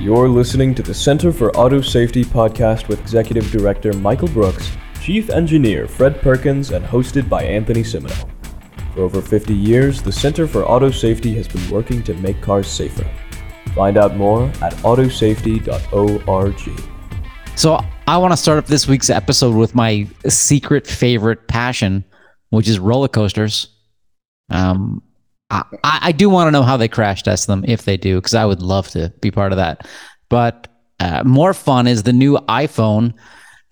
You're listening to the Center for Auto Safety podcast with Executive Director Michael Brooks, Chief Engineer Fred Perkins, and hosted by Anthony Simino. For over 50 years, the Center for Auto Safety has been working to make cars safer. Find out more at autosafety.org. So I want to start up this week's episode with my secret favorite passion, which is roller coasters. I do want to know how they crash test them, if they do, because I would love to be part of that. But more fun is the new iPhone.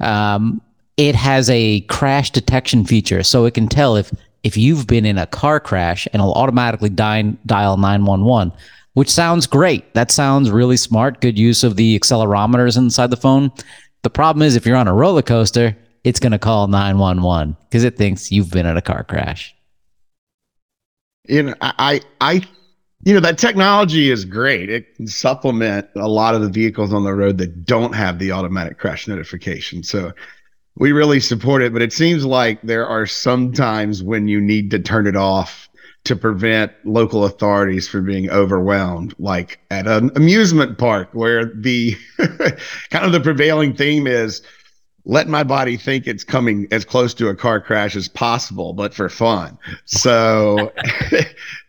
It has a crash detection feature, so it can tell if you've been in a car crash, and it'll automatically dial 911, which sounds great. That sounds really smart. Good use of the accelerometers inside the phone. The problem is if you're on a roller coaster, it's going to call 911 because it thinks you've been in a car crash. You know, I that technology is great. It can supplement a lot of the vehicles on the road that don't have the automatic crash notification. So we really support it, but it seems like there are some times when you need to turn it off to prevent local authorities from being overwhelmed, like at an amusement park where the kind of the prevailing theme is let my body think it's coming as close to a car crash as possible, but for fun. So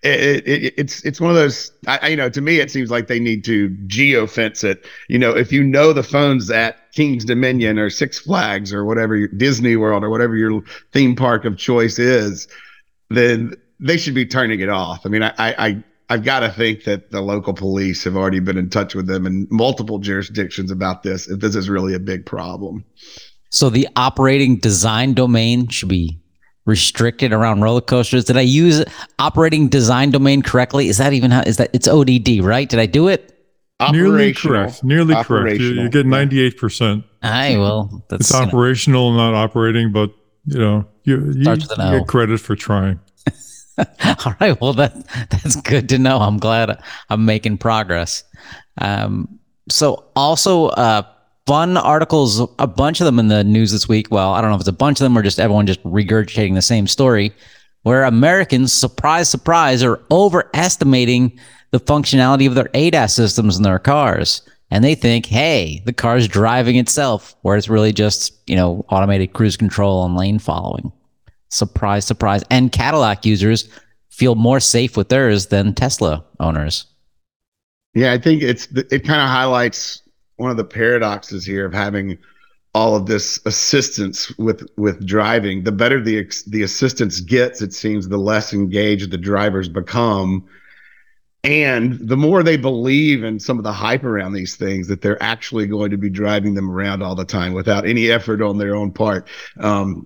it's one of those, to me, it seems like they need to geofence it. You know, if you know the phone's at King's Dominion or Six Flags or whatever, Disney World or whatever your theme park of choice is, then they should be turning it off. I mean, I've got to think that the local police have already been in touch with them in multiple jurisdictions about this, if this is really a big problem. So the operating design domain should be restricted around roller coasters. Did I use operating design domain correctly? Is that even how, it's ODD, right? Did I do it? Nearly correct. You get 98%. It's operational, not operating, but you get credit for trying. All right. Well, that's good to know. I'm glad I'm making progress. So also fun articles, a bunch of them in the news this week. Well, I don't know if it's a bunch of them or just everyone just regurgitating the same story, where Americans, surprise, surprise, are overestimating the functionality of their ADAS systems in their cars. And they think, hey, the car's driving itself, where it's really just, automated cruise control and lane following. Surprise, surprise. And Cadillac users feel more safe with theirs than Tesla owners. Yeah, I think it kind of highlights one of the paradoxes here of having all of this assistance with driving. The better the assistance gets, it seems, the less engaged the drivers become. And the more they believe in some of the hype around these things, that they're actually going to be driving them around all the time without any effort on their own part.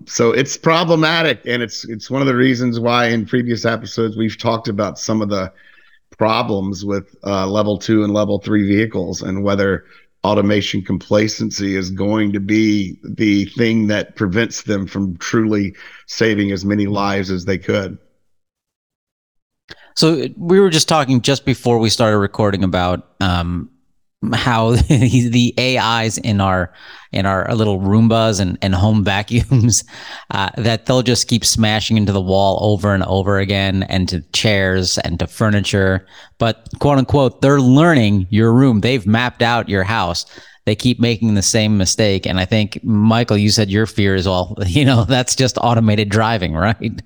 So it's problematic. And it's one of the reasons why in previous episodes, we've talked about some of the problems with level 2 and level 3 vehicles and whether automation complacency is going to be the thing that prevents them from truly saving as many lives as they could. So we were just talking just before we started recording about how the AIs in our little Roombas and home vacuums that they'll just keep smashing into the wall over and over again, and to chairs and to furniture. But quote unquote, they're learning your room. They've mapped out your house. They keep making the same mistake. And I think, Michael, you said your fear is that's just automated driving, right?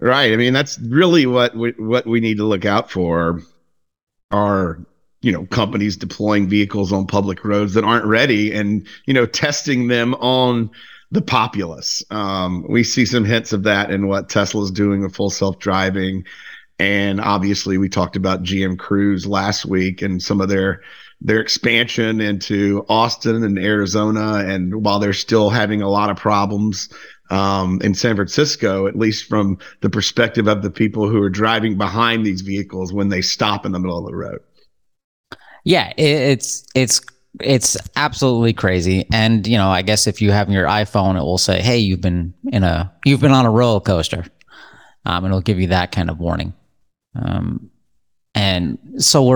Right. I mean, that's really what we need to look out for are, companies deploying vehicles on public roads that aren't ready and, testing them on the populace. We see some hints of that in what Tesla's doing with full self-driving. And obviously, we talked about GM Cruise last week and some of their expansion into Austin and Arizona. And while they're still having a lot of problems in San Francisco, at least from the perspective of the people who are driving behind these vehicles when they stop in the middle of the road. Yeah, it's absolutely crazy. And, I guess if you have your iPhone, it will say, hey, you've been on a roller coaster. And it'll give you that kind of warning. And so people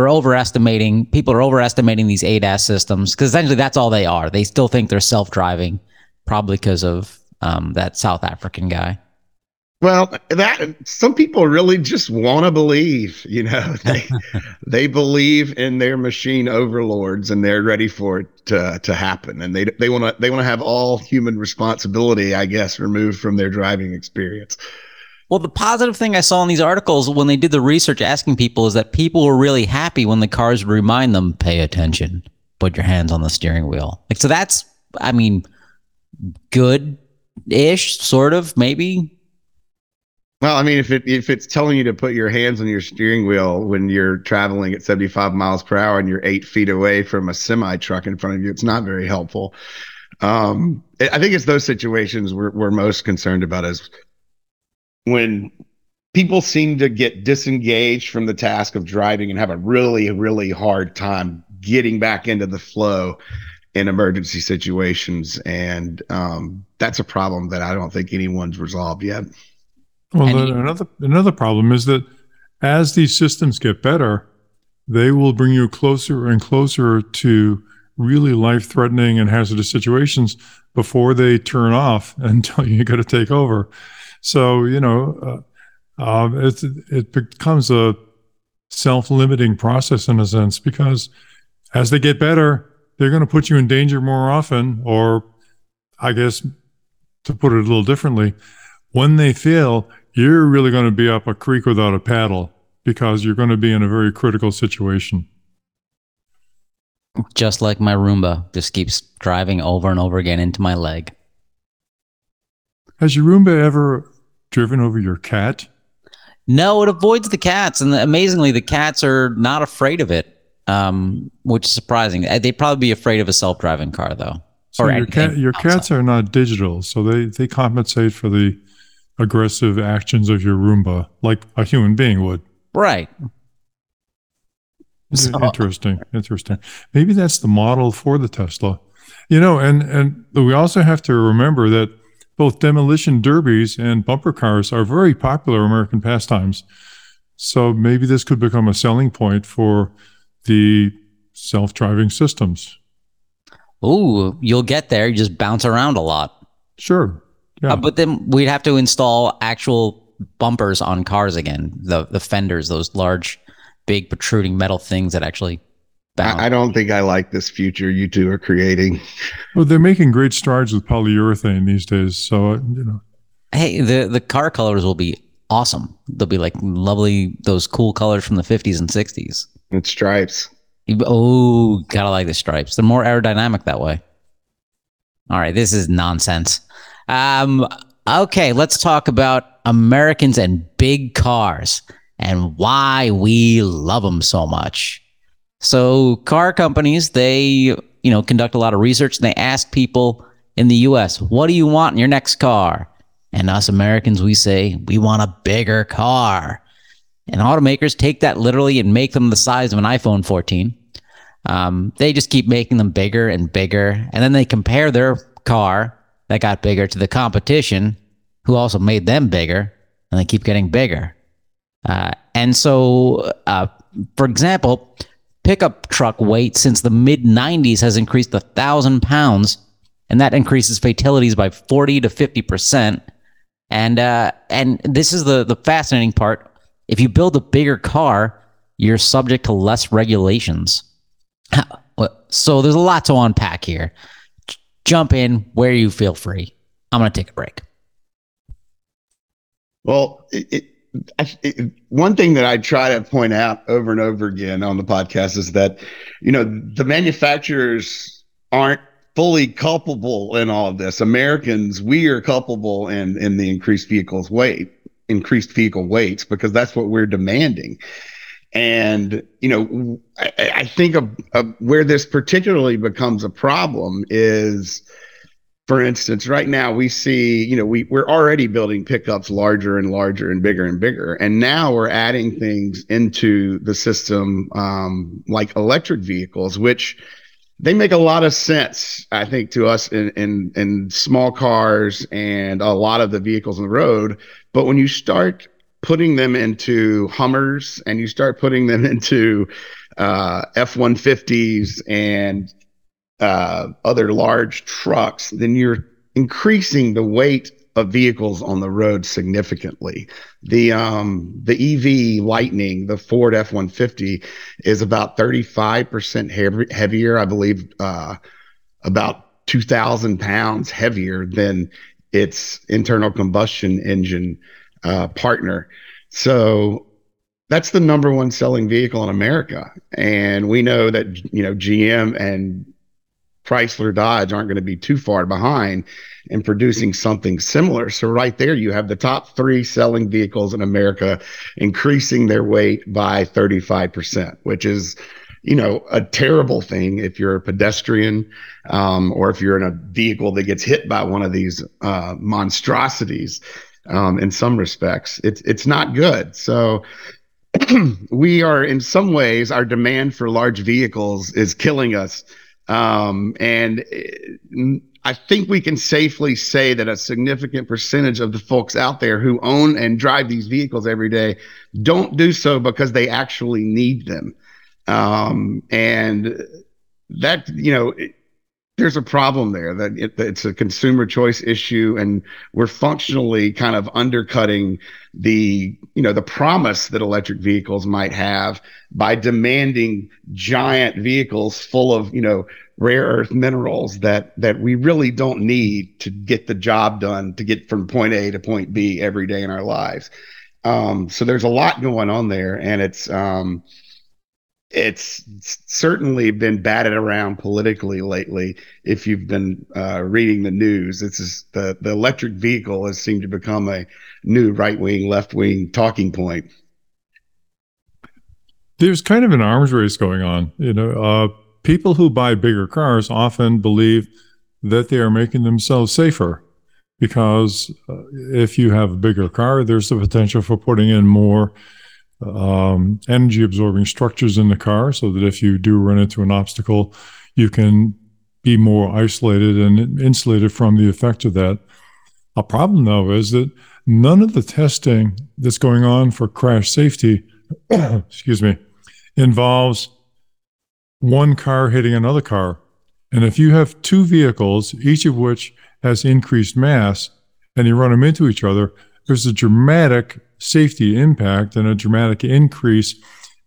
are overestimating these ADAS systems, because essentially that's all they are. They still think they're self-driving, probably because of that South African guy. Well, that some people really just want to believe, you know, they believe in their machine overlords and they're ready for it to happen. And they want to have all human responsibility, I guess, removed from their driving experience. Well, the positive thing I saw in these articles when they did the research asking people is that people were really happy when the cars would remind them, pay attention, put your hands on the steering wheel. Like, so that's, I mean, good-ish, sort of, maybe. Well, I mean, if it's telling you to put your hands on your steering wheel when you're traveling at 75 miles per hour and you're 8 feet away from a semi truck in front of you, it's not very helpful. I think it's those situations we're most concerned about, is when people seem to get disengaged from the task of driving and have a really, really hard time getting back into the flow in emergency situations. And that's a problem that I don't think anyone's resolved yet. Well, another problem is that as these systems get better, they will bring you closer and closer to really life-threatening and hazardous situations before they turn off and tell you got to take over. So, you know, it becomes a self-limiting process in a sense, because as they get better, they're going to put you in danger more often, or I guess to put it a little differently, when they fail, you're really going to be up a creek without a paddle, because you're going to be in a very critical situation. Just like my Roomba just keeps driving over and over again into my leg. Has your Roomba ever driven over your cat? No, it avoids the cats. And amazingly, the cats are not afraid of it, which is surprising. They'd probably be afraid of a self-driving car, though. So your cats are not digital, so they compensate for the aggressive actions of your Roomba like a human being would. Right. Interesting. Maybe that's the model for the Tesla. You know, and we also have to remember that both demolition derbies and bumper cars are very popular American pastimes. So maybe this could become a selling point for the self-driving systems. Ooh, you'll get there. You just bounce around a lot. Sure. Yeah. But then we'd have to install actual bumpers on cars again, the fenders, those large, big, protruding metal things that actually bounce. I don't think I like this future you two are creating. Well, they're making great strides with polyurethane these days. So, you know. Hey, the car colors will be awesome. They'll be like lovely, those cool colors from the 50s and 60s. And stripes. Oh, gotta like the stripes. They're more aerodynamic that way. All right, this is nonsense. Okay, let's talk about Americans and big cars and why we love them so much. So car companies, they, you know, conduct a lot of research, and they ask people in the U.S., what do you want in your next car? And us Americans, we say, we want a bigger car. And automakers take that literally and make them the size of an iPhone 14. They just keep making them bigger and bigger. And then they compare their car that got bigger to the competition, who also made them bigger, and they keep getting bigger. And so, for example, pickup truck weight since the mid-90s has increased 1,000 pounds, and that increases fatalities by 40 to 50%. And this is the fascinating part. If you build a bigger car, you're subject to less regulations. So there's a lot to unpack here. Jump in where you feel free. I'm going to take a break. Well, one thing that I try to point out over and over again on the podcast is that, you know, the manufacturers aren't fully culpable in all of this. Americans, we are culpable in the increased vehicle weights, because that's what we're demanding. And, you know, I think where this particularly becomes a problem is, for instance, right now we see, you know, we're already building pickups larger and larger and bigger and bigger. And now we're adding things into the system, like electric vehicles, which they make a lot of sense, I think, to us in small cars and a lot of the vehicles on the road. But when you start putting them into Hummers, and you start putting them into F-150s and other large trucks, then you're increasing the weight of vehicles on the road significantly. The EV Lightning, the Ford F-150, is about 35% heavier, I believe, about 2,000 pounds heavier than its internal combustion engine partner. So that's the number one selling vehicle in America. And we know that, you know, GM and Chrysler, Dodge aren't going to be too far behind in producing something similar. So right there, you have the top three selling vehicles in America increasing their weight by 35%, which is, you know, a terrible thing if you're a pedestrian or if you're in a vehicle that gets hit by one of these monstrosities. In some respects, it's not good. So we are, in some ways, our demand for large vehicles is killing us. And I think we can safely say that a significant percentage of the folks out there who own and drive these vehicles every day don't do so because they actually need them. And that, you know, there's a problem there, that it's a consumer choice issue, and we're functionally kind of undercutting the, you know, the promise that electric vehicles might have by demanding giant vehicles full of, you know, rare earth minerals that we really don't need to get the job done, to get from point A to point B every day in our lives. So there's a lot going on there, and it's certainly been batted around politically lately. If you've been reading the news, it's just the electric vehicle has seemed to become a new right-wing, left-wing talking point. There's kind of an arms race going on. You know, people who buy bigger cars often believe that they are making themselves safer, because if you have a bigger car, there's the potential for putting in more energy absorbing structures in the car, so that if you do run into an obstacle, you can be more isolated and insulated from the effect of that. A problem, though, is that none of the testing that's going on for crash safety excuse me, involves one car hitting another car. And if you have two vehicles, each of which has increased mass, and you run them into each other, there's a dramatic safety impact and a dramatic increase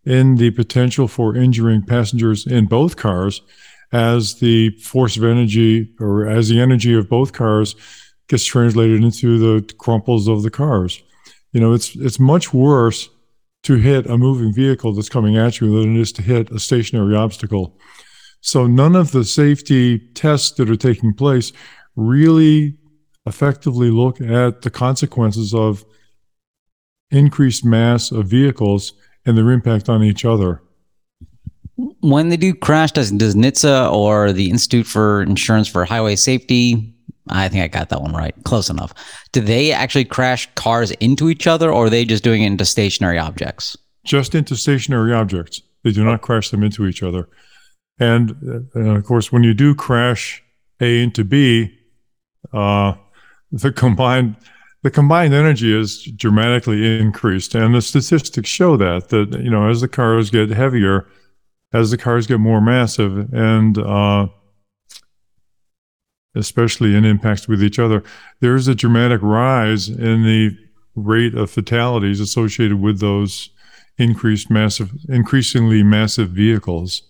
in the potential for injuring passengers in both cars as the force of energy, or as the energy of both cars, gets translated into the crumples of the cars. You know, it's much worse to hit a moving vehicle that's coming at you than it is to hit a stationary obstacle. So none of the safety tests that are taking place really effectively look at the consequences of increased mass of vehicles and their impact on each other. When they do crash testing, does NHTSA or the Institute for Insurance for Highway Safety, I think I got that one right, close enough, do they actually crash cars into each other, or are they just doing it into stationary objects? Just into stationary objects. They do not crash them into each other. And of course, when you do crash A into B, the combined energy is dramatically increased, and the statistics show that, you know, as the cars get heavier, as the cars get more massive, and especially in impacts with each other, there is a dramatic rise in the rate of fatalities associated with those increasingly massive vehicles.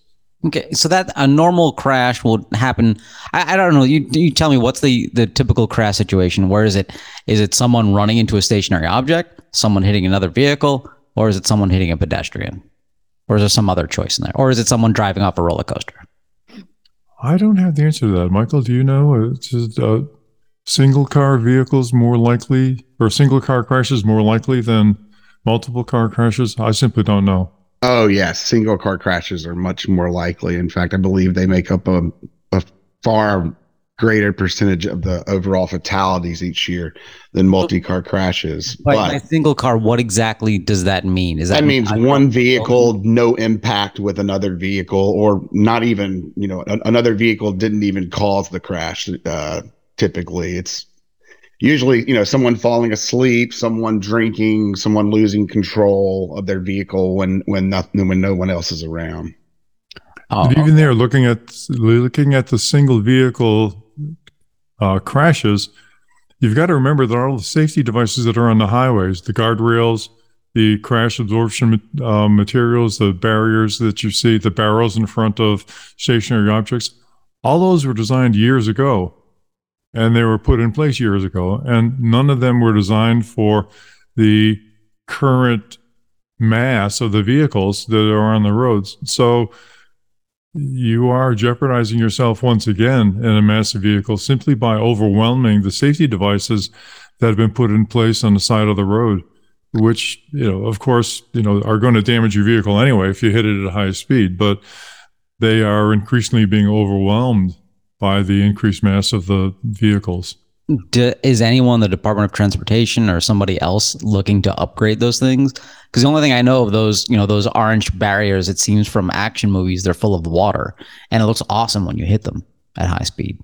Okay, so that a normal crash will happen. I don't know. You tell me, what's the typical crash situation? Where is it? Is it someone running into a stationary object, someone hitting another vehicle, or is it someone hitting a pedestrian? Or is there some other choice in there? Or is it someone driving off a roller coaster? I don't have the answer to that. Michael, do you know? It's just, single car vehicles more likely, or single car crashes more likely than multiple car crashes? I simply don't know. Oh, yes. Single car crashes are much more likely. In fact, I believe they make up a far greater percentage of the overall fatalities each year than multi-car crashes. But by single car, what exactly does that mean? That means one vehicle, no impact with another vehicle, or not even, you know, another vehicle didn't even cause the crash. Typically, it's usually, you know, someone falling asleep, someone drinking, someone losing control of their vehicle when no one else is around. But even there, looking at the single vehicle crashes, you've got to remember that all the safety devices that are on the highways, the guardrails, the crash absorption materials, the barriers that you see, the barrels in front of stationary objects, all those were designed years ago, and they were put in place years ago, and none of them were designed for the current mass of the vehicles that are on the roads. So you are jeopardizing yourself once again in a massive vehicle simply by overwhelming the safety devices that have been put in place on the side of the road, which, of course, are going to damage your vehicle anyway if you hit it at high speed, but they are increasingly being overwhelmed by the increased mass of the vehicles. Is anyone in the Department of Transportation or somebody else looking to upgrade those things? Because the only thing I know of those, those orange barriers, it seems from action movies, they're full of water, and it looks awesome when you hit them at high speed.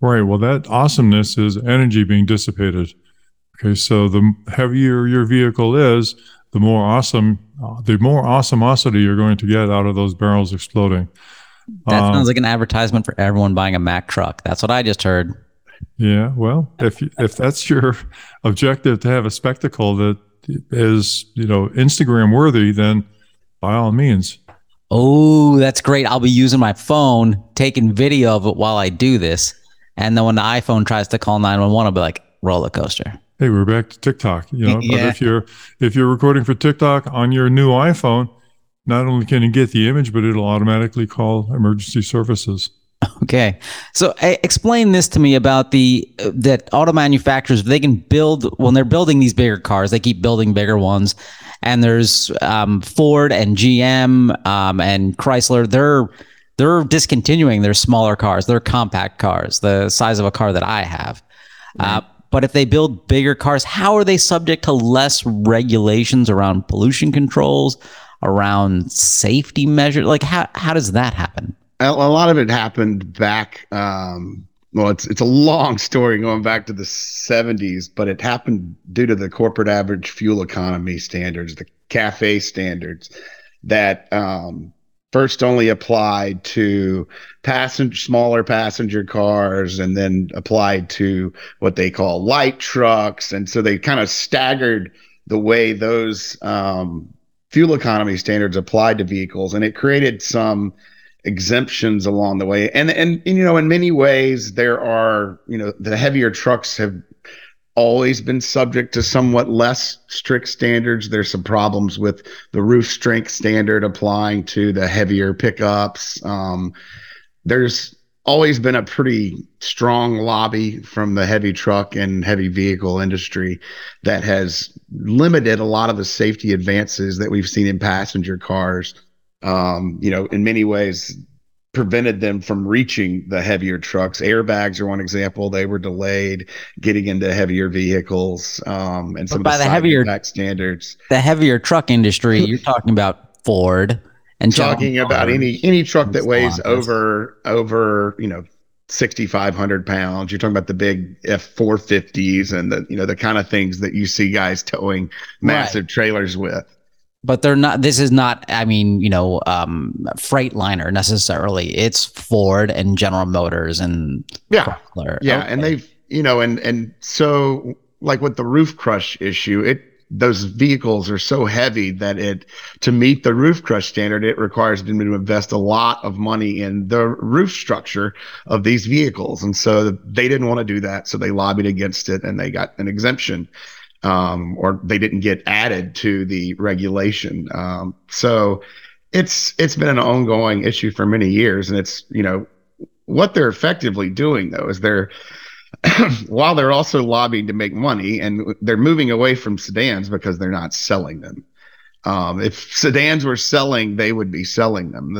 Right. Well, that awesomeness is energy being dissipated. Okay, so the heavier your vehicle is, the more awesomosity you're going to get out of those barrels exploding. That sounds like an advertisement for everyone buying a Mack truck. That's what I just heard. Yeah, well, if that's your objective, to have a spectacle that is, Instagram worthy, then by all means. Oh, that's great. I'll be using my phone, taking video of it while I do this. And then when the iPhone tries to call 911, I'll be like, roller coaster. Hey, we're back to TikTok. Yeah. But if you're recording for TikTok on your new iPhone, not only can you get the image, but it'll automatically call emergency services. Okay. So explain this to me about that auto manufacturers, they can build, when they're building these bigger cars, they keep building bigger ones. And there's Ford and GM and Chrysler. They're discontinuing their smaller cars, their compact cars, the size of a car that I have. Right. But if they build bigger cars, how are they subject to less regulations around pollution controls, around safety measures? Like, how does that happen? A lot of it happened back, well, it's a long story going back to the 70s, but it happened due to the corporate average fuel economy standards, the CAFE standards, that first only applied to smaller passenger cars, and then applied to what they call light trucks. And so they kind of staggered the way those fuel economy standards applied to vehicles, and it created some exemptions along the way. And in many ways there are, the heavier trucks have always been subject to somewhat less strict standards. There's some problems with the roof strength standard applying to the heavier pickups. There's always been a pretty strong lobby from the heavy truck and heavy vehicle industry that has limited a lot of the safety advances that we've seen in passenger cars, in many ways prevented them from reaching the heavier trucks. Airbags are one example. They were delayed getting into heavier vehicles, and some of the heavier standards. The heavier truck industry, you're talking about Ford. And talking about any truck that weighs over 6,500 pounds. You're talking about the big F-450s and the kind of things that you see guys towing massive trailers with. But they're not. This is not. Freightliner necessarily. It's Ford and General Motors and Chrysler. Yeah, okay. And they've and so like with the roof crush issue, those vehicles are so heavy that to meet the roof crush standard, it requires them to invest a lot of money in the roof structure of these vehicles. And so they didn't want to do that. So they lobbied against it and they got an exemption, or they didn't get added to the regulation. So it's been an ongoing issue for many years. And it's, what they're effectively doing though, is they're, while they're also lobbying to make money, and they're moving away from sedans because they're not selling them. If sedans were selling, they would be selling them.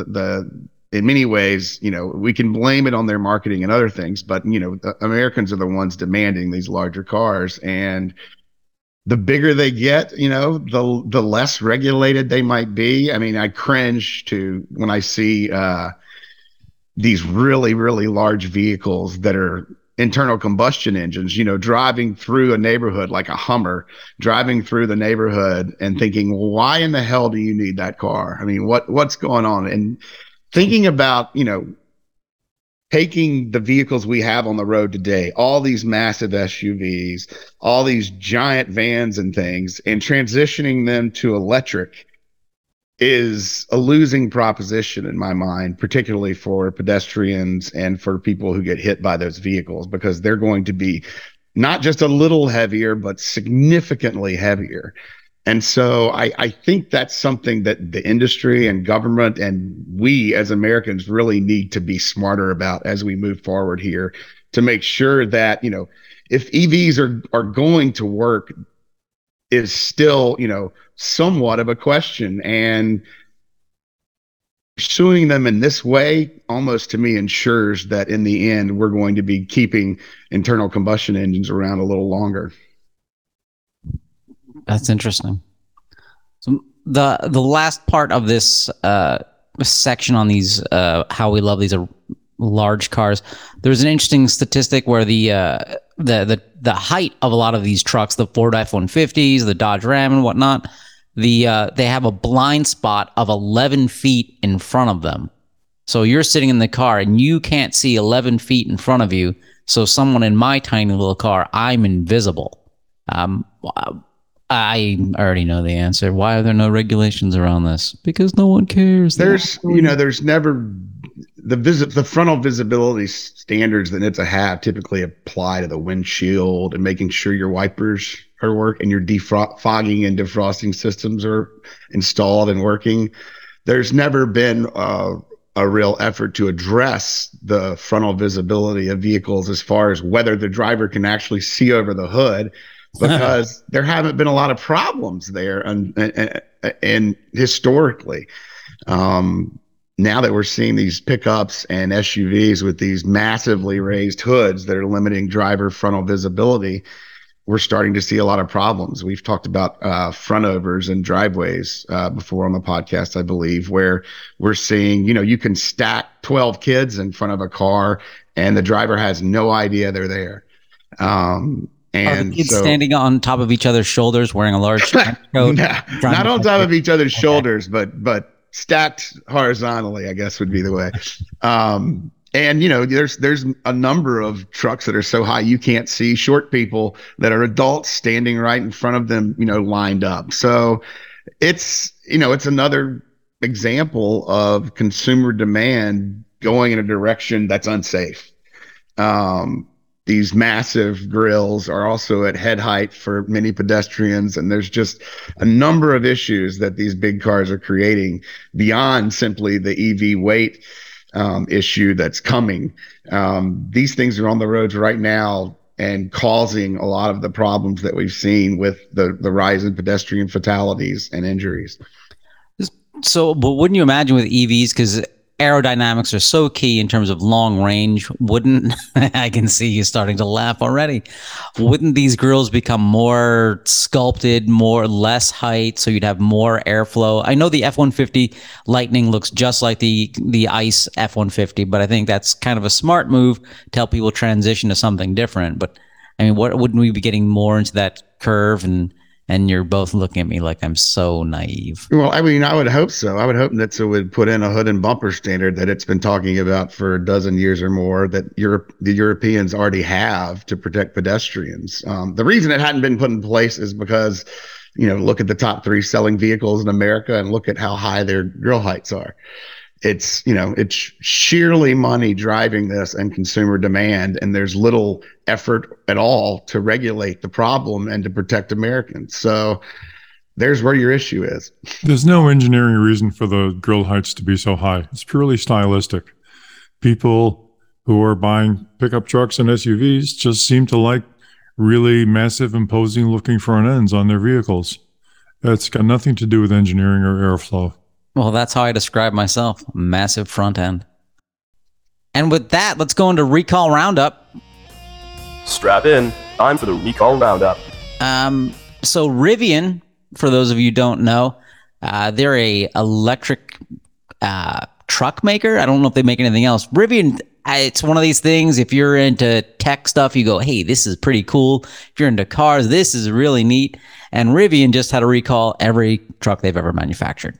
In many ways, we can blame it on their marketing and other things, but, the Americans are the ones demanding these larger cars. And the bigger they get, the less regulated they might be. I mean, I cringe when I see these really, really large vehicles that are internal combustion engines, driving through a neighborhood like a Hummer, driving through the neighborhood and thinking, well, why in the hell do you need that car? I mean, what's going on? And thinking about, taking the vehicles we have on the road today, all these massive SUVs, all these giant vans and things, and transitioning them to electric is a losing proposition in my mind, particularly for pedestrians and for people who get hit by those vehicles, because they're going to be not just a little heavier, but significantly heavier. And so I think that's something that the industry and government and we as Americans really need to be smarter about as we move forward here, to make sure that, you know, if EVs are going to work is still, you know, somewhat of a question. And pursuing them in this way almost to me ensures that in the end, we're going to be keeping internal combustion engines around a little longer. That's interesting. So the last part of this section on these, how we love these large cars, there's an interesting statistic where the height of a lot of these trucks, the Ford F-150s, the Dodge Ram and whatnot, they have a blind spot of 11 feet in front of them. So you're sitting in the car and you can't see 11 feet in front of you. So someone in my tiny little car, I'm invisible. I already know the answer. Why are there no regulations around this? Because no one cares. There's never the frontal visibility standards that NHTSA have typically apply to the windshield and making sure your wipers are working and your fogging and defrosting systems are installed and working. There's never been a real effort to address the frontal visibility of vehicles as far as whether the driver can actually see over the hood, because there haven't been a lot of problems there and historically. Now that we're seeing these pickups and SUVs with these massively raised hoods that are limiting driver frontal visibility, we're starting to see a lot of problems. We've talked about front overs and driveways before on the podcast, I believe, where we're seeing, you know, you can stack 12 kids in front of a car and the driver has no idea they're there. And are the kids standing on top of each other's shoulders, wearing a large trench coat? Nah, not on top of each other's shoulders, but stacked horizontally, I guess would be the way. And you know, there's a number of trucks that are so high you can't see short people that are adults standing right in front of them, you know, lined up. So it's, you know, it's another example of consumer demand going in a direction that's unsafe. These massive grills are also at head height for many pedestrians. And there's just a number of issues that these big cars are creating beyond simply the EV weight issue that's coming. These things are on the roads right now and causing a lot of the problems that we've seen with the rise in pedestrian fatalities and injuries. So, but wouldn't you imagine with EVs, because aerodynamics are so key in terms of long range, wouldn't I can see you starting to laugh already. Wouldn't these grills become more sculpted, less height, so you'd have more airflow? I know the F-150 Lightning looks just like the ICE F-150, but I think that's kind of a smart move to help people transition to something different. But I mean, what wouldn't we be getting more into that curve? And you're both looking at me like I'm so naive. Well, I mean, I would hope so. I would hope NHTSA would put in a hood and bumper standard that it's been talking about for a dozen years or more, that the Europeans already have to protect pedestrians. The reason it hadn't been put in place is because, you know, look at the top three selling vehicles in America and look at how high their grill heights are. It's, you know, it's sheerly money driving this and consumer demand, and there's little effort at all to regulate the problem and to protect Americans. So there's where your issue is. There's no engineering reason for the grill heights to be so high. It's purely stylistic. People who are buying pickup trucks and SUVs just seem to like really massive, imposing looking front ends on their vehicles. That's got nothing to do with engineering or airflow. Well, that's how I describe myself. Massive front end. And with that, let's go into Recall Roundup. Strap in. Time for the Recall Roundup. So Rivian, for those of you who don't know, they're a electric truck maker. I don't know if they make anything else. Rivian, it's one of these things, if you're into tech stuff, you go, hey, this is pretty cool. If you're into cars, this is really neat. And Rivian just had to recall every truck they've ever manufactured.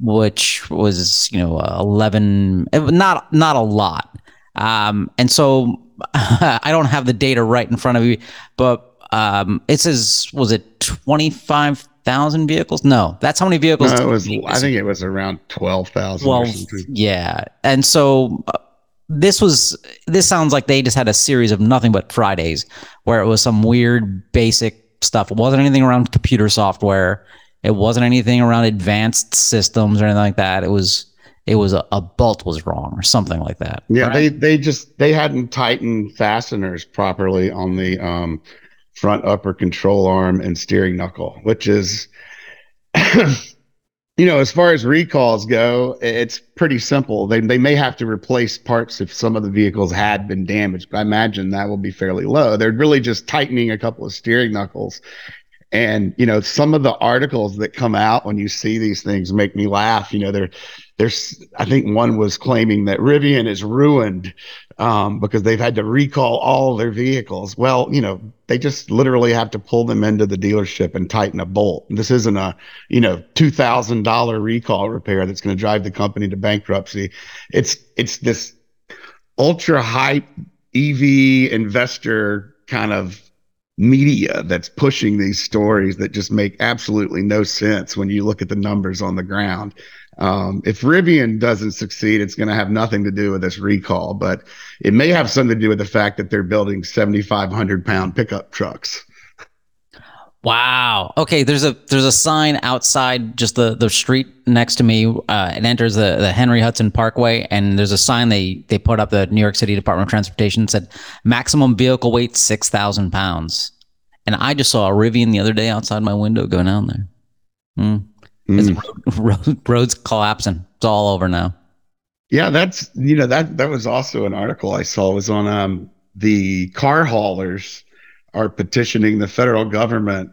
which was, 11, not a lot. And so I don't have the data right in front of me, but it says, was it 25,000 vehicles? No, that's how many vehicles. No, I think it was around 12,000. Well, yeah. And so this sounds like they just had a series of nothing but Fridays where it was some weird basic stuff. It wasn't anything around computer software. It wasn't anything around advanced systems or anything like that. It was a bolt was wrong or something like that. Yeah. Right? They hadn't tightened fasteners properly on the, front upper control arm and steering knuckle, which is, as far as recalls go, it's pretty simple. They may have to replace parts if some of the vehicles had been damaged, but I imagine that will be fairly low. They're really just tightening a couple of steering knuckles. And, some of the articles that come out when you see these things make me laugh. I think one was claiming that Rivian is ruined because they've had to recall all their vehicles. Well, they just literally have to pull them into the dealership and tighten a bolt. This isn't a, $2,000 recall repair that's going to drive the company to bankruptcy. It's this ultra hype EV investor kind of media that's pushing these stories that just make absolutely no sense when you look at the numbers on the ground. If Rivian doesn't succeed, it's going to have nothing to do with this recall, but it may have something to do with the fact that they're building 7,500-pound pickup trucks. Wow. Okay. There's a sign outside just the street next to me. It enters the Henry Hudson Parkway, and there's a sign they put up, the New York City Department of Transportation said maximum vehicle weight 6,000 pounds. And I just saw a Rivian the other day outside my window going down there. Roads collapsing. It's all over now. Yeah. That's, that was also an article I saw. It was on the car haulers are petitioning the federal government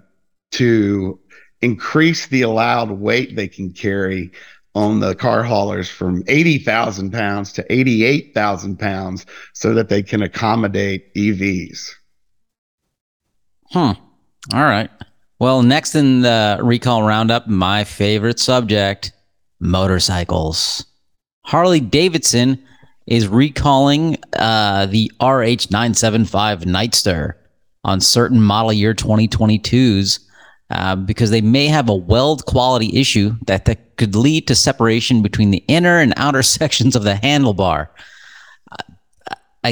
to increase the allowed weight they can carry on the car haulers from 80,000 pounds to 88,000 pounds so that they can accommodate EVs. Huh. All right. Well, next in the recall roundup, my favorite subject, motorcycles. Harley Davidson is recalling the RH975 Nightster on certain model year 2022s because they may have a weld quality issue that could lead to separation between the inner and outer sections of the handlebar.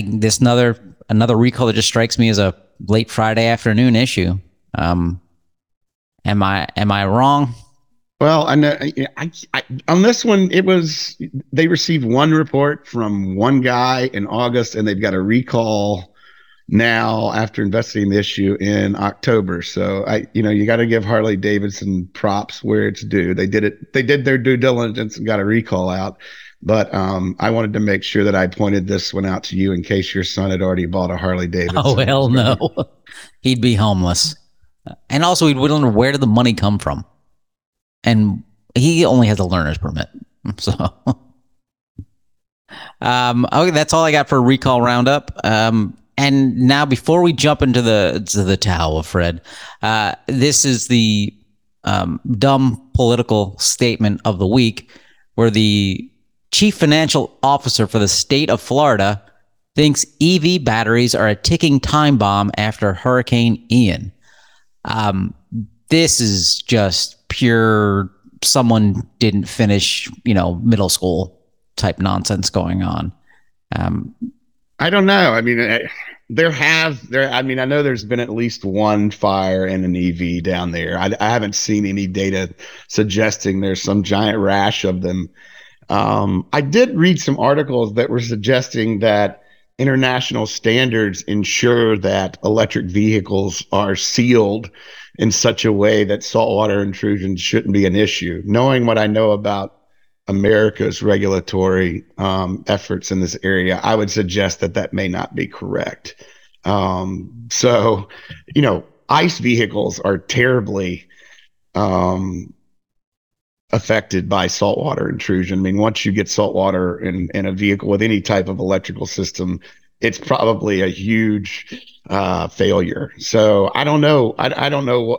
This another recall that just strikes me as a late Friday afternoon issue. Am I wrong? Well, I know on this one, they received one report from one guy in August, and they've got a recall now after investigating the issue in October. So you got to give Harley Davidson props where it's due. They did their due diligence and got a recall out. But I wanted to make sure that I pointed this one out to you in case your son had already bought a Harley Davidson. Oh, hell no. He'd be homeless. And also, he'd wonder where did the money come from. And he only has a learner's permit. So, okay, that's all I got for recall roundup. And now, before we jump into the towel, Fred, this is the dumb political statement of the week, where the chief financial officer for the state of Florida thinks EV batteries are a ticking time bomb after Hurricane Ian. This is just pure someone didn't finish, middle school type nonsense going on. I don't know. I mean, I know there's been at least one fire in an EV down there. I haven't seen any data suggesting there's some giant rash of them. I did read some articles that were suggesting that international standards ensure that electric vehicles are sealed in such a way that saltwater intrusion shouldn't be an issue. Knowing what I know about America's regulatory efforts in this area, I would suggest that may not be correct. ICE vehicles are terribly affected by saltwater intrusion. I mean, once you get saltwater in a vehicle with any type of electrical system, it's probably a huge failure. So I don't know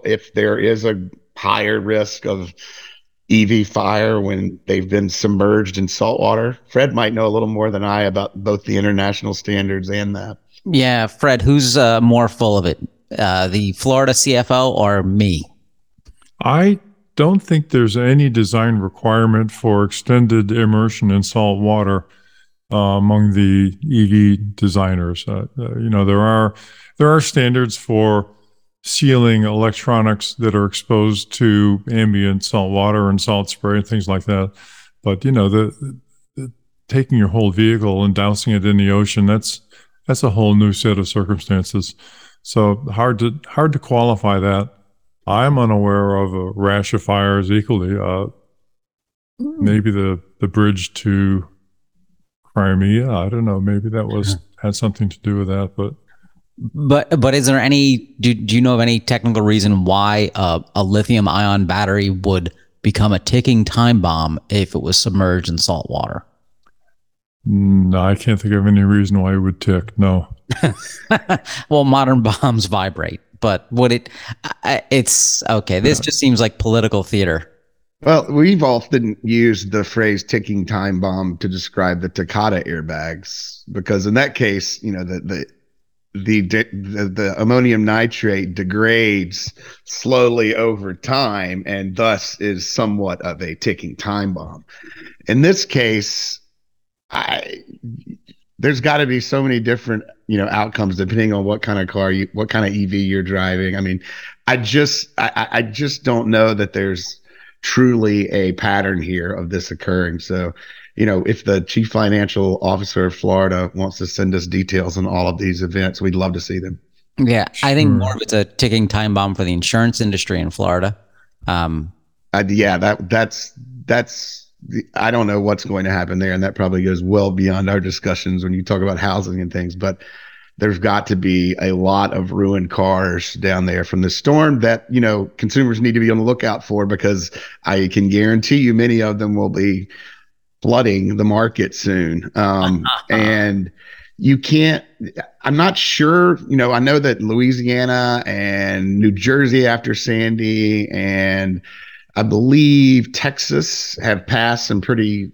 if there is a higher risk of EV fire when they've been submerged in salt water. Fred might know a little more than I about both the international standards and that. Yeah, Fred, who's more full of it? The Florida CFO or me? I don't think there's any design requirement for extended immersion in salt water among the EV designers. You know, there are standards for sealing electronics that are exposed to ambient salt water and salt spray and things like that. But you know, the taking your whole vehicle and dousing it in the ocean, that's a whole new set of circumstances. So hard to qualify that. I'm unaware of a rash of fires equally. Maybe the bridge to Crimea, I don't know, maybe that had something to do with that. But is there any, do you know of any technical reason why a lithium ion battery would become a ticking time bomb if it was submerged in salt water? No, I can't think of any reason why it would tick, no. Well, modern bombs vibrate. But would it? It's okay. This just seems like political theater. Well, we've often used the phrase "ticking time bomb" to describe the Takata airbags, because in that case, you know, the ammonium nitrate degrades slowly over time, and thus is somewhat of a ticking time bomb. In this case, there's got to be so many different, you know, outcomes depending on what kind of car what kind of EV you're driving. I mean, I just don't know that there's truly a pattern here of this occurring. So, you know, if the chief financial officer of Florida wants to send us details on all of these events, we'd love to see them. Yeah, I think more of it's a ticking time bomb for the insurance industry in Florida. That's. I don't know what's going to happen there, and that probably goes well beyond our discussions when you talk about housing and things, but there's got to be a lot of ruined cars down there from the storm that, you know, consumers need to be on the lookout for, because I can guarantee you many of them will be flooding the market soon. And you can't, I'm not sure, you know, I know that Louisiana and New Jersey after Sandy and I believe Texas have passed some pretty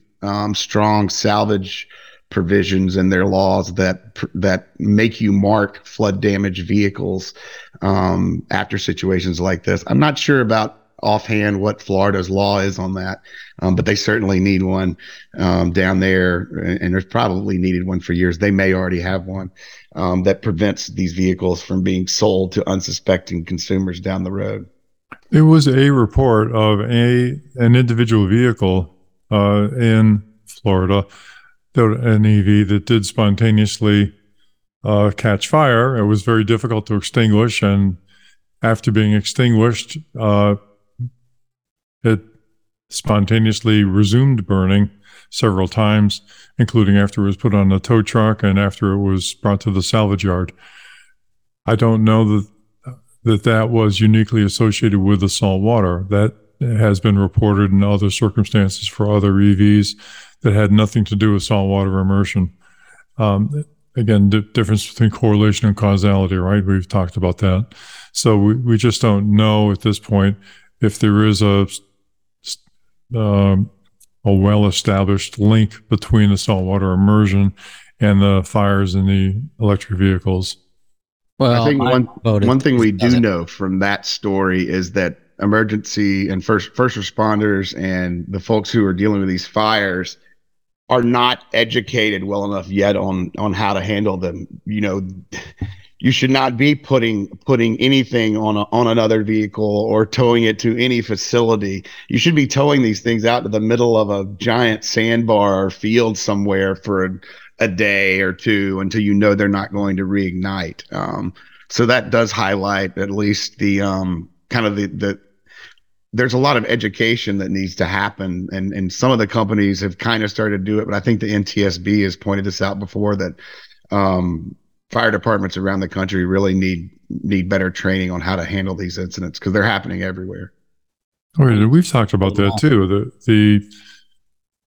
strong salvage provisions in their laws that make you mark flood damaged vehicles after situations like this. I'm not sure about offhand what Florida's law is on that, but they certainly need one down there, and there's probably needed one for years. They may already have one that prevents these vehicles from being sold to unsuspecting consumers down the road. It was a report of an individual vehicle in Florida, an EV that did spontaneously catch fire. It was very difficult to extinguish, and after being extinguished, it spontaneously resumed burning several times, including after it was put on a tow truck and after it was brought to the salvage yard. I don't know that was uniquely associated with the salt water. That has been reported in other circumstances for other EVs that had nothing to do with saltwater immersion. Again, the difference between correlation and causality, right? We've talked about that. So we just don't know at this point if there is a well-established link between the saltwater immersion and the fires in the electric vehicles. Well, I think one thing we do know from that story is that emergency and first responders and the folks who are dealing with these fires are not educated well enough yet on how to handle them. You know, you should not be putting anything on another vehicle or towing it to any facility. You should be towing these things out to the middle of a giant sandbar or field somewhere for a day or two until you know they're not going to reignite. So that does highlight at least the kind of the there's a lot of education that needs to happen, and some of the companies have kind of started to do it, but I think the NTSB has pointed this out before that fire departments around the country really need better training on how to handle these incidents, because they're happening everywhere. All right, and we've talked about that too. The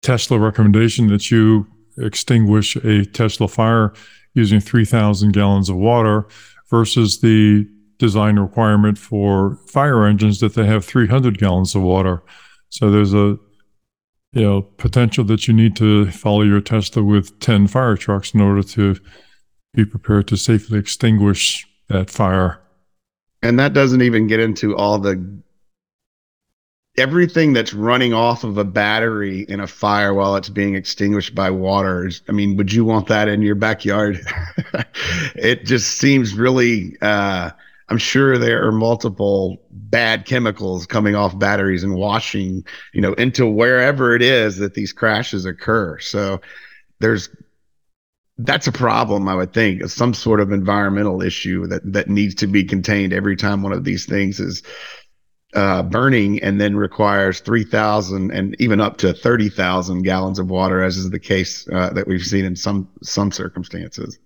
Tesla recommendation that you extinguish a Tesla fire using 3,000 gallons of water versus the design requirement for fire engines that they have 300 gallons of water. So there's a potential that you need to follow your Tesla with 10 fire trucks in order to be prepared to safely extinguish that fire. And that doesn't even get into all the everything that's running off of a battery in a fire while it's being extinguished by water. I mean, would you want that in your backyard? It just seems really, I'm sure there are multiple bad chemicals coming off batteries and washing, into wherever it is that these crashes occur. So that's a problem, I would think. It's some sort of environmental issue that needs to be contained every time one of these things is burning and then requires 3,000 and even up to 30,000 gallons of water, as is the case that we've seen in some circumstances.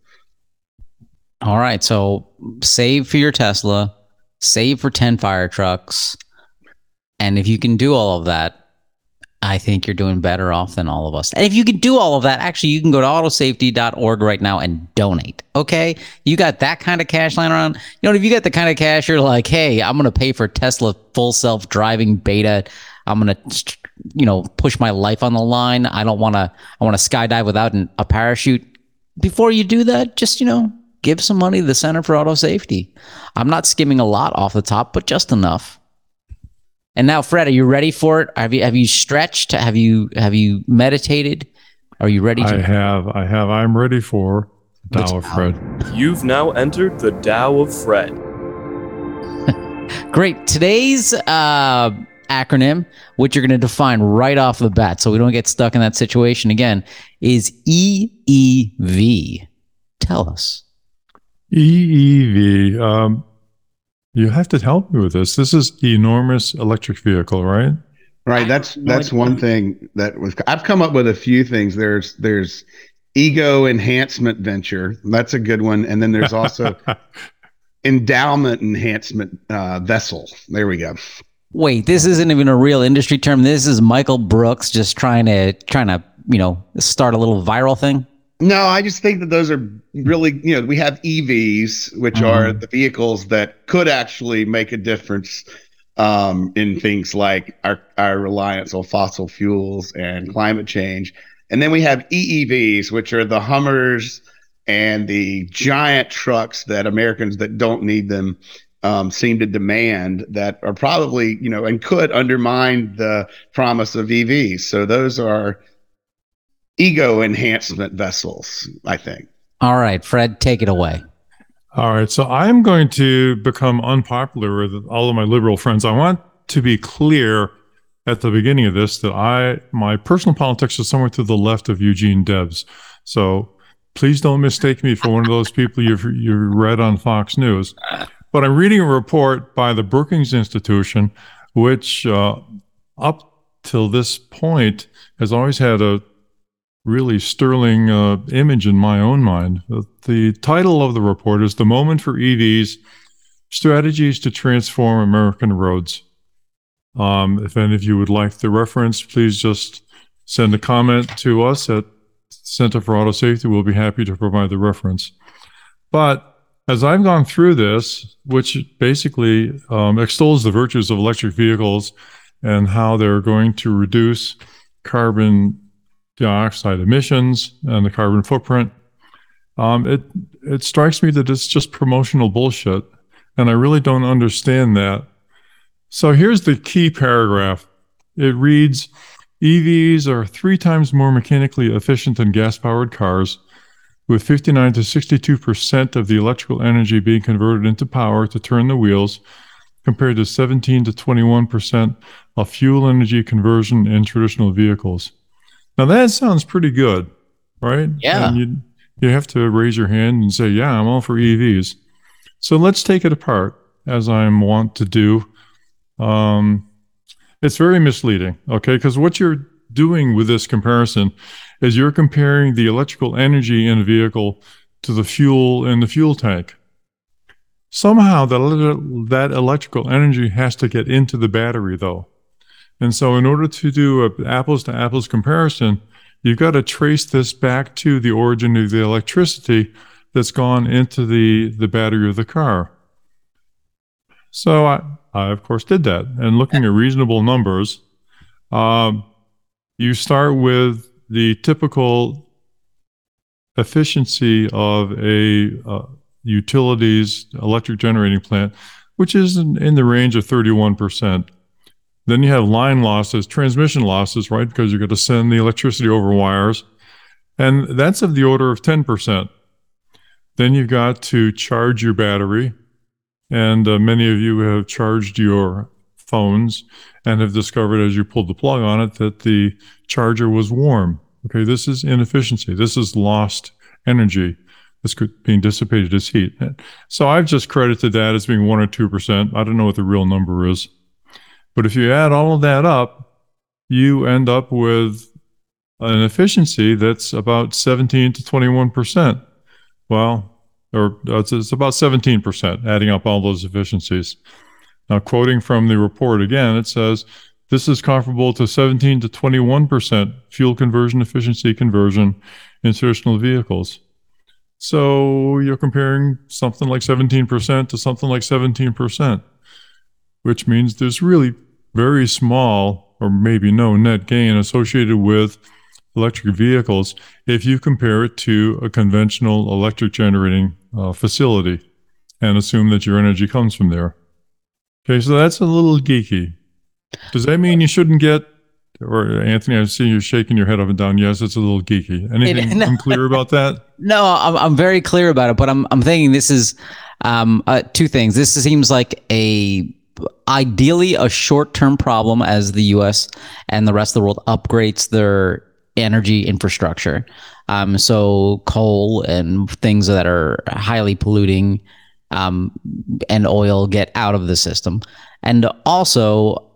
All right, so save for your Tesla, save for 10 fire trucks, and if you can do all of that, I think you're doing better off than all of us. And if you can do all of that, actually, you can go to autosafety.org right now and donate, okay? You got that kind of cash lying around. If you got the kind of cash, you're like, hey, I'm going to pay for Tesla full self-driving beta. I'm going to, push my life on the line. I want to skydive without a parachute. Before you do that, just, give some money to the Center for Auto Safety. I'm not skimming a lot off the top, but just enough. And now, Fred, are you ready for it? Have you stretched? Have you meditated? Are you ready? I have. I'm ready for the Tao of Fred. You've now entered the Tao of Fred. Great. Today's acronym, which you're going to define right off the bat, so we don't get stuck in that situation again, is EEV. Tell us. EEV. You have to help me with this. This is enormous electric vehicle, right? Right. That's one thing that was. I've come up with a few things. There's ego enhancement venture. That's a good one. And then there's also endowment enhancement vessel. There we go. Wait, this isn't even a real industry term. This is Michael Brooks just trying to start a little viral thing. No, I just think that those are really, we have EVs, which are the vehicles that could actually make a difference in things like our reliance on fossil fuels and climate change. And then we have EEVs, which are the Hummers and the giant trucks that Americans that don't need them seem to demand, that are probably, and could undermine the promise of EVs. So those are ego enhancement vessels, I think. All right, Fred, take it away. All right, so I'm going to become unpopular with all of my liberal friends. I want to be clear at the beginning of this that my personal politics is somewhere to the left of Eugene Debs. So please don't mistake me for one of those people you read on Fox News. But I'm reading a report by the Brookings Institution, which up till this point has always had a really sterling image in my own mind. The title of the report is The Moment for EVs, Strategies to Transform American Roads. If any of you would like the reference, please just send a comment to us at Center for Auto Safety. We'll be happy to provide the reference. But as I've gone through this, which basically extols the virtues of electric vehicles and how they're going to reduce carbon dioxide emissions and the carbon footprint, it strikes me that it's just promotional bullshit, and I really don't understand that. So here's the key paragraph. It reads, EVs are 3 times more mechanically efficient than gas-powered cars, with 59 to 62% of the electrical energy being converted into power to turn the wheels, compared to 17 to 21% of fuel energy conversion in traditional vehicles. Now that sounds pretty good, right? Yeah. And you have to raise your hand and say, yeah, I'm all for EVs. So let's take it apart, as I'm wont to do. It's very misleading, okay? Because what you're doing with this comparison is you're comparing the electrical energy in a vehicle to the fuel in the fuel tank. Somehow that electrical energy has to get into the battery, though. And so in order to do an apples-to-apples comparison, you've got to trace this back to the origin of the electricity that's gone into the battery of the car. So I, of course, did that. And looking at reasonable numbers, You start with the typical efficiency of a utilities electric generating plant, which is in the range of 31%. Then you have line losses, transmission losses, right? Because you're going to send the electricity over wires. And that's of the order of 10%. Then you've got to charge your battery. And many of you have charged your phones and have discovered as you pulled the plug on it that the charger was warm. Okay, this is inefficiency. This is lost energy. This could be dissipated as heat. So I've just credited that as being 1 or 2%. I don't know what the real number is. But if you add all of that up, you end up with an efficiency that's about 17 to 21%. Well, or it's about 17%, adding up all those efficiencies. Now, quoting from the report again, it says, this is comparable to 17 to 21% fuel conversion efficiency conversion in traditional vehicles. So you're comparing something like 17% to something like 17%, which means there's really very small or maybe no net gain associated with electric vehicles if you compare it to a conventional electric generating facility and assume that your energy comes from there. Okay, so that's a little geeky. Does that mean you shouldn't get, or Anthony, I see you shaking your head up and down. Yes, it's a little geeky. Anything unclear about that? No, I'm very clear about it, but I'm thinking this is two things. This seems like ideally a short-term problem as the U.S. and the rest of the world upgrades their energy infrastructure. So coal and things that are highly polluting and oil get out of the system. And also,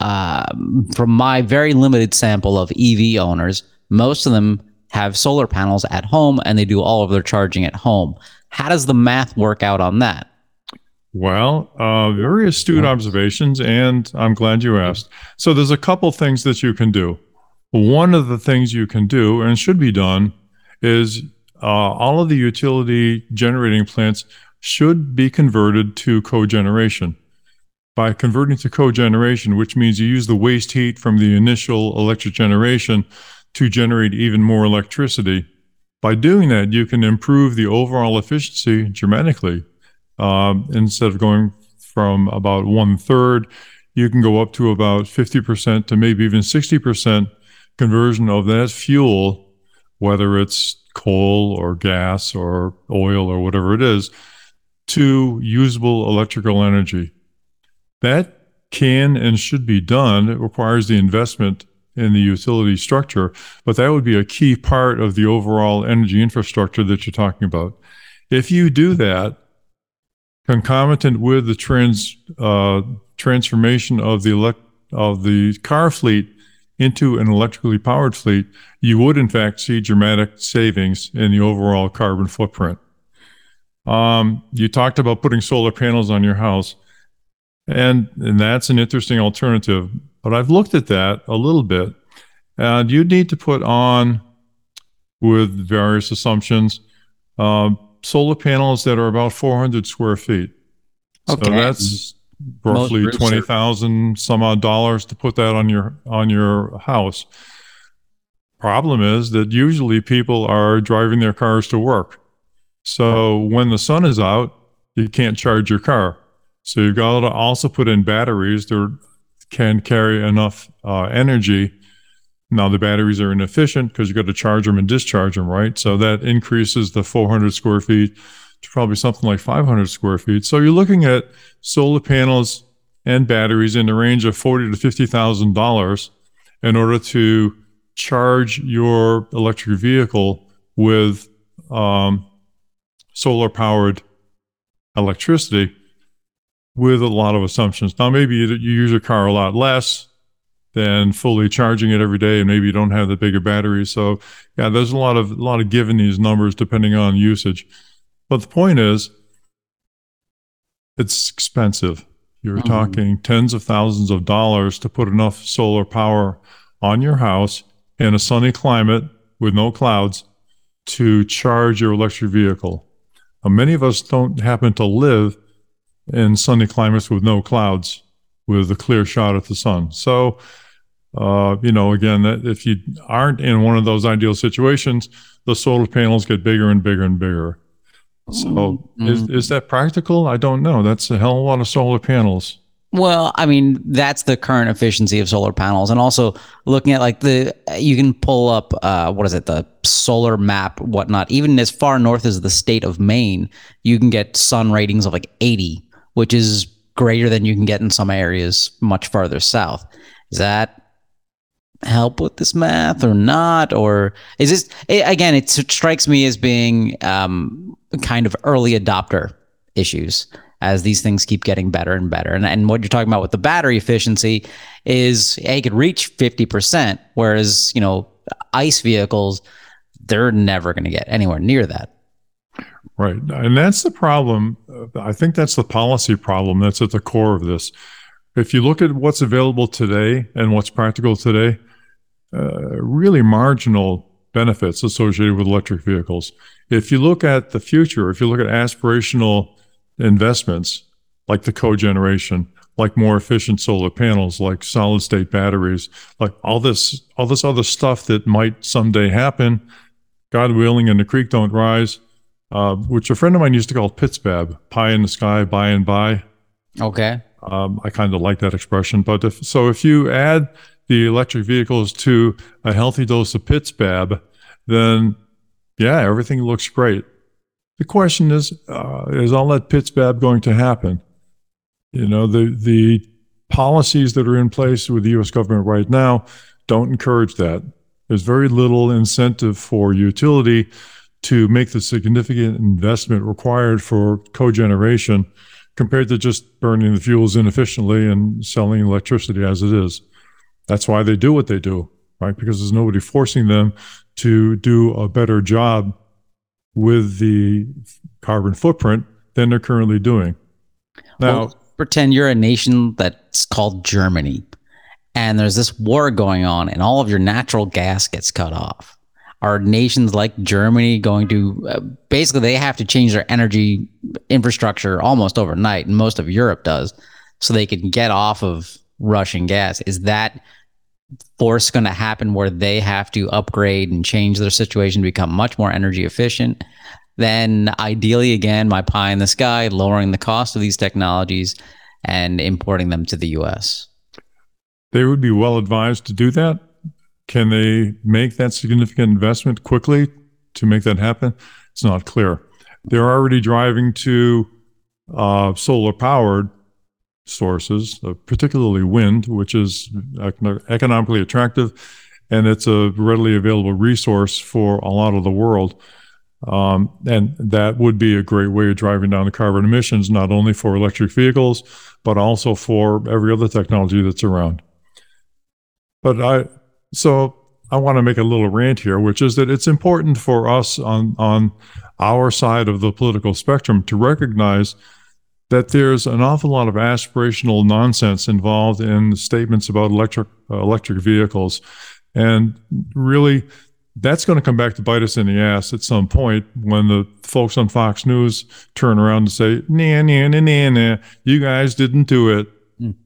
from my very limited sample of EV owners, most of them have solar panels at home and they do all of their charging at home. How does the math work out on that? Well, very astute observations, and I'm glad you asked. So there's a couple things that you can do. One of the things you can do, and should be done, is all of the utility generating plants should be converted to cogeneration. By converting to cogeneration, which means you use the waste heat from the initial electric generation to generate even more electricity. By doing that, you can improve the overall efficiency dramatically. Instead of going from about 1/3, you can go up to about 50% to maybe even 60% conversion of that fuel, whether it's coal or gas or oil or whatever it is, to usable electrical energy. That can and should be done. It requires the investment in the utility structure, but that would be a key part of the overall energy infrastructure that you're talking about. If you do that, concomitant with the transformation of the car fleet into an electrically powered fleet, you would in fact see dramatic savings in the overall carbon footprint. You talked about putting solar panels on your house. And that's an interesting alternative, but I've looked at that a little bit, and you need to put on, with various assumptions, solar panels that are about 400 square feet. Okay. So that's roughly $20,000 some odd to put that on your house. Problem is that usually people are driving their cars to work, so when the sun is out, you can't charge your car. So you've got to also put in batteries that can carry enough energy. Now the batteries are inefficient because you've got to charge them and discharge them, right? So that increases the 400 square feet to probably something like 500 square feet. So you're looking at solar panels and batteries in the range of $40,000 to $50,000 in order to charge your electric vehicle with solar-powered electricity, with a lot of assumptions. Now, maybe you use your car a lot less than fully charging it every day, and maybe you don't have the bigger battery. So yeah, there's a lot of give in these numbers depending on usage. But the point is, it's expensive. You're talking tens of thousands of dollars to put enough solar power on your house in a sunny climate with no clouds to charge your electric vehicle. Now, many of us don't happen to live in sunny climates with no clouds, with a clear shot at the sun. So You know, again, if you aren't in one of those ideal situations, the solar panels get bigger and bigger and bigger. So is that practical? I don't know. That's a hell of a lot of solar panels. Well, I mean, that's the current efficiency of solar panels. And also looking at like you can pull up, the solar map, whatnot. Even as far north as the state of Maine, you can get sun ratings of like 80, which is greater than you can get in some areas much farther south. Does that help with this math or not? Or is this, again, it strikes me as being kind of early adopter issues as these things keep getting better and better. And what you're talking about with the battery efficiency is it could reach 50%, whereas, you know, ICE vehicles, they're never going to get anywhere near that. Right. And that's the problem. I think that's the policy problem that's at the core of this. If you look at what's available today and what's practical today, really marginal benefits associated with electric vehicles. If you look at the future, if you look at aspirational investments like the cogeneration, like more efficient solar panels, like solid state batteries, like all this other stuff that might someday happen, God willing, and the creek don't rise, which a friend of mine used to call PITSBAB, pie in the sky, by and by. Okay. I kind of like that expression. But if you add the electric vehicles to a healthy dose of PITSBAB, then yeah, everything looks great. The question is all that PITSBAB going to happen? You know, the policies that are in place with the U.S. government right now don't encourage that. There's very little incentive for utility to make the significant investment required for cogeneration compared to just burning the fuels inefficiently and selling electricity as it is. That's why they do what they do, right? Because there's nobody forcing them to do a better job with the carbon footprint than they're currently doing. Now, well, pretend you're a nation that's called Germany, and there's this war going on, and all of your natural gas gets cut off. Are nations like Germany going to basically they have to change their energy infrastructure almost overnight, and most of Europe does, so they can get off of Russian gas? Is that force going to happen where they have to upgrade and change their situation to become much more energy efficient? Then ideally, again, my pie in the sky, lowering the cost of these technologies and importing them to the U.S. They would be well advised to do that. Can they make that significant investment quickly to make that happen? It's not clear. They're already driving to solar-powered sources, particularly wind, which is economically attractive, and it's a readily available resource for a lot of the world. And that would be a great way of driving down the carbon emissions, not only for electric vehicles, but also for every other technology that's around. But I want to make a little rant here, which is that it's important for us on our side of the political spectrum to recognize that there's an awful lot of aspirational nonsense involved in statements about electric vehicles. And really, that's going to come back to bite us in the ass at some point when the folks on Fox News turn around and say, nah, you guys didn't do it.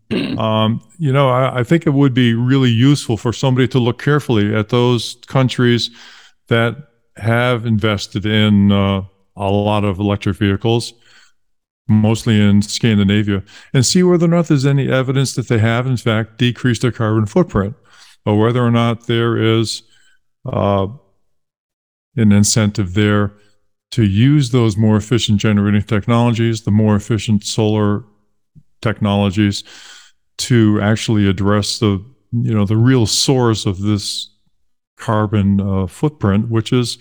You know, I think it would be really useful for somebody to look carefully at those countries that have invested in a lot of electric vehicles, mostly in Scandinavia, and see whether or not there's any evidence that they have, in fact, decreased their carbon footprint, or whether or not there is an incentive there to use those more efficient generating technologies, the more efficient solar technologies, to actually address the real source of this carbon footprint, which is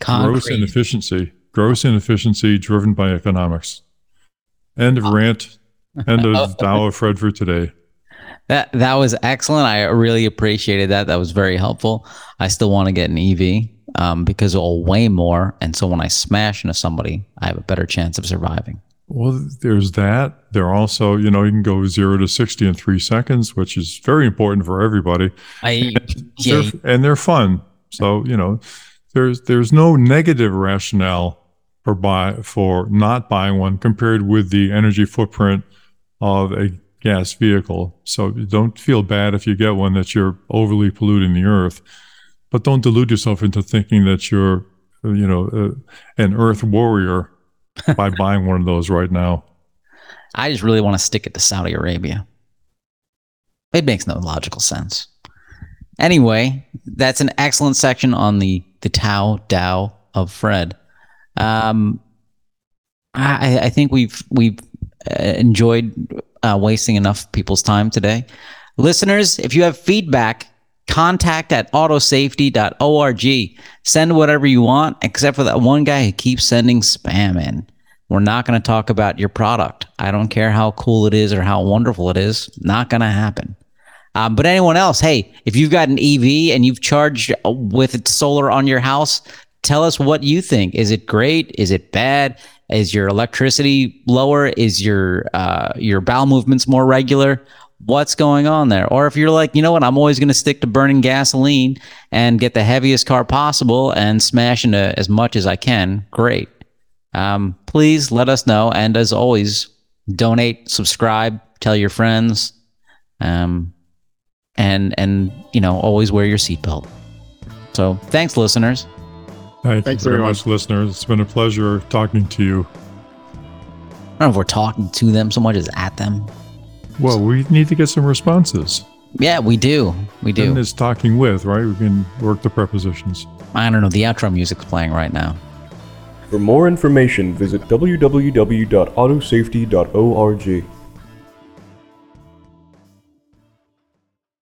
gross inefficiency driven by economics. End of rant. End of Dow of Fred for today. That was excellent. I really appreciated that. That was very helpful. I still want to get an EV because it'll weigh more. And so when I smash into somebody, I have a better chance of surviving. Well, there's that. There also, you know, you can go 0 to 60 in 3 seconds, which is very important for everybody. They're fun. So, you know, there's no negative rationale for not buying one compared with the energy footprint of a gas vehicle. So don't feel bad if you get one that you're overly polluting the earth, but don't delude yourself into thinking that you're, an earth warrior by buying one of those right now. I just really want to stick it to Saudi Arabia. It makes no logical sense. Anyway, that's an excellent section on the Tao Dao of Fred. I think we've enjoyed wasting enough people's time today. Listeners, if you have feedback, contact at autosafety.org. Send whatever you want, except for that one guy who keeps sending spam in. We're not going to talk about your product. I don't care how cool it is or how wonderful it is. Not going to happen. But anyone else, hey, if you've got an EV and you've charged with solar on your house, tell us what you think. Is it great? Is it bad? Is your electricity lower? Is your bowel movements more regular? What's going on there? Or if you're like, you know what, I'm always going to stick to burning gasoline and get the heaviest car possible and smash into as much as I can. Great. Please let us know. And as always, donate, subscribe, tell your friends, and always wear your seatbelt. So thanks, listeners. Thanks very much, listeners. It's been a pleasure talking to you. I don't know if we're talking to them so much as at them. Well, we need to get some responses. Yeah, we do. And it's talking with, right? We can work the prepositions. I don't know. The outro music's playing right now. For more information, visit www.autosafety.org.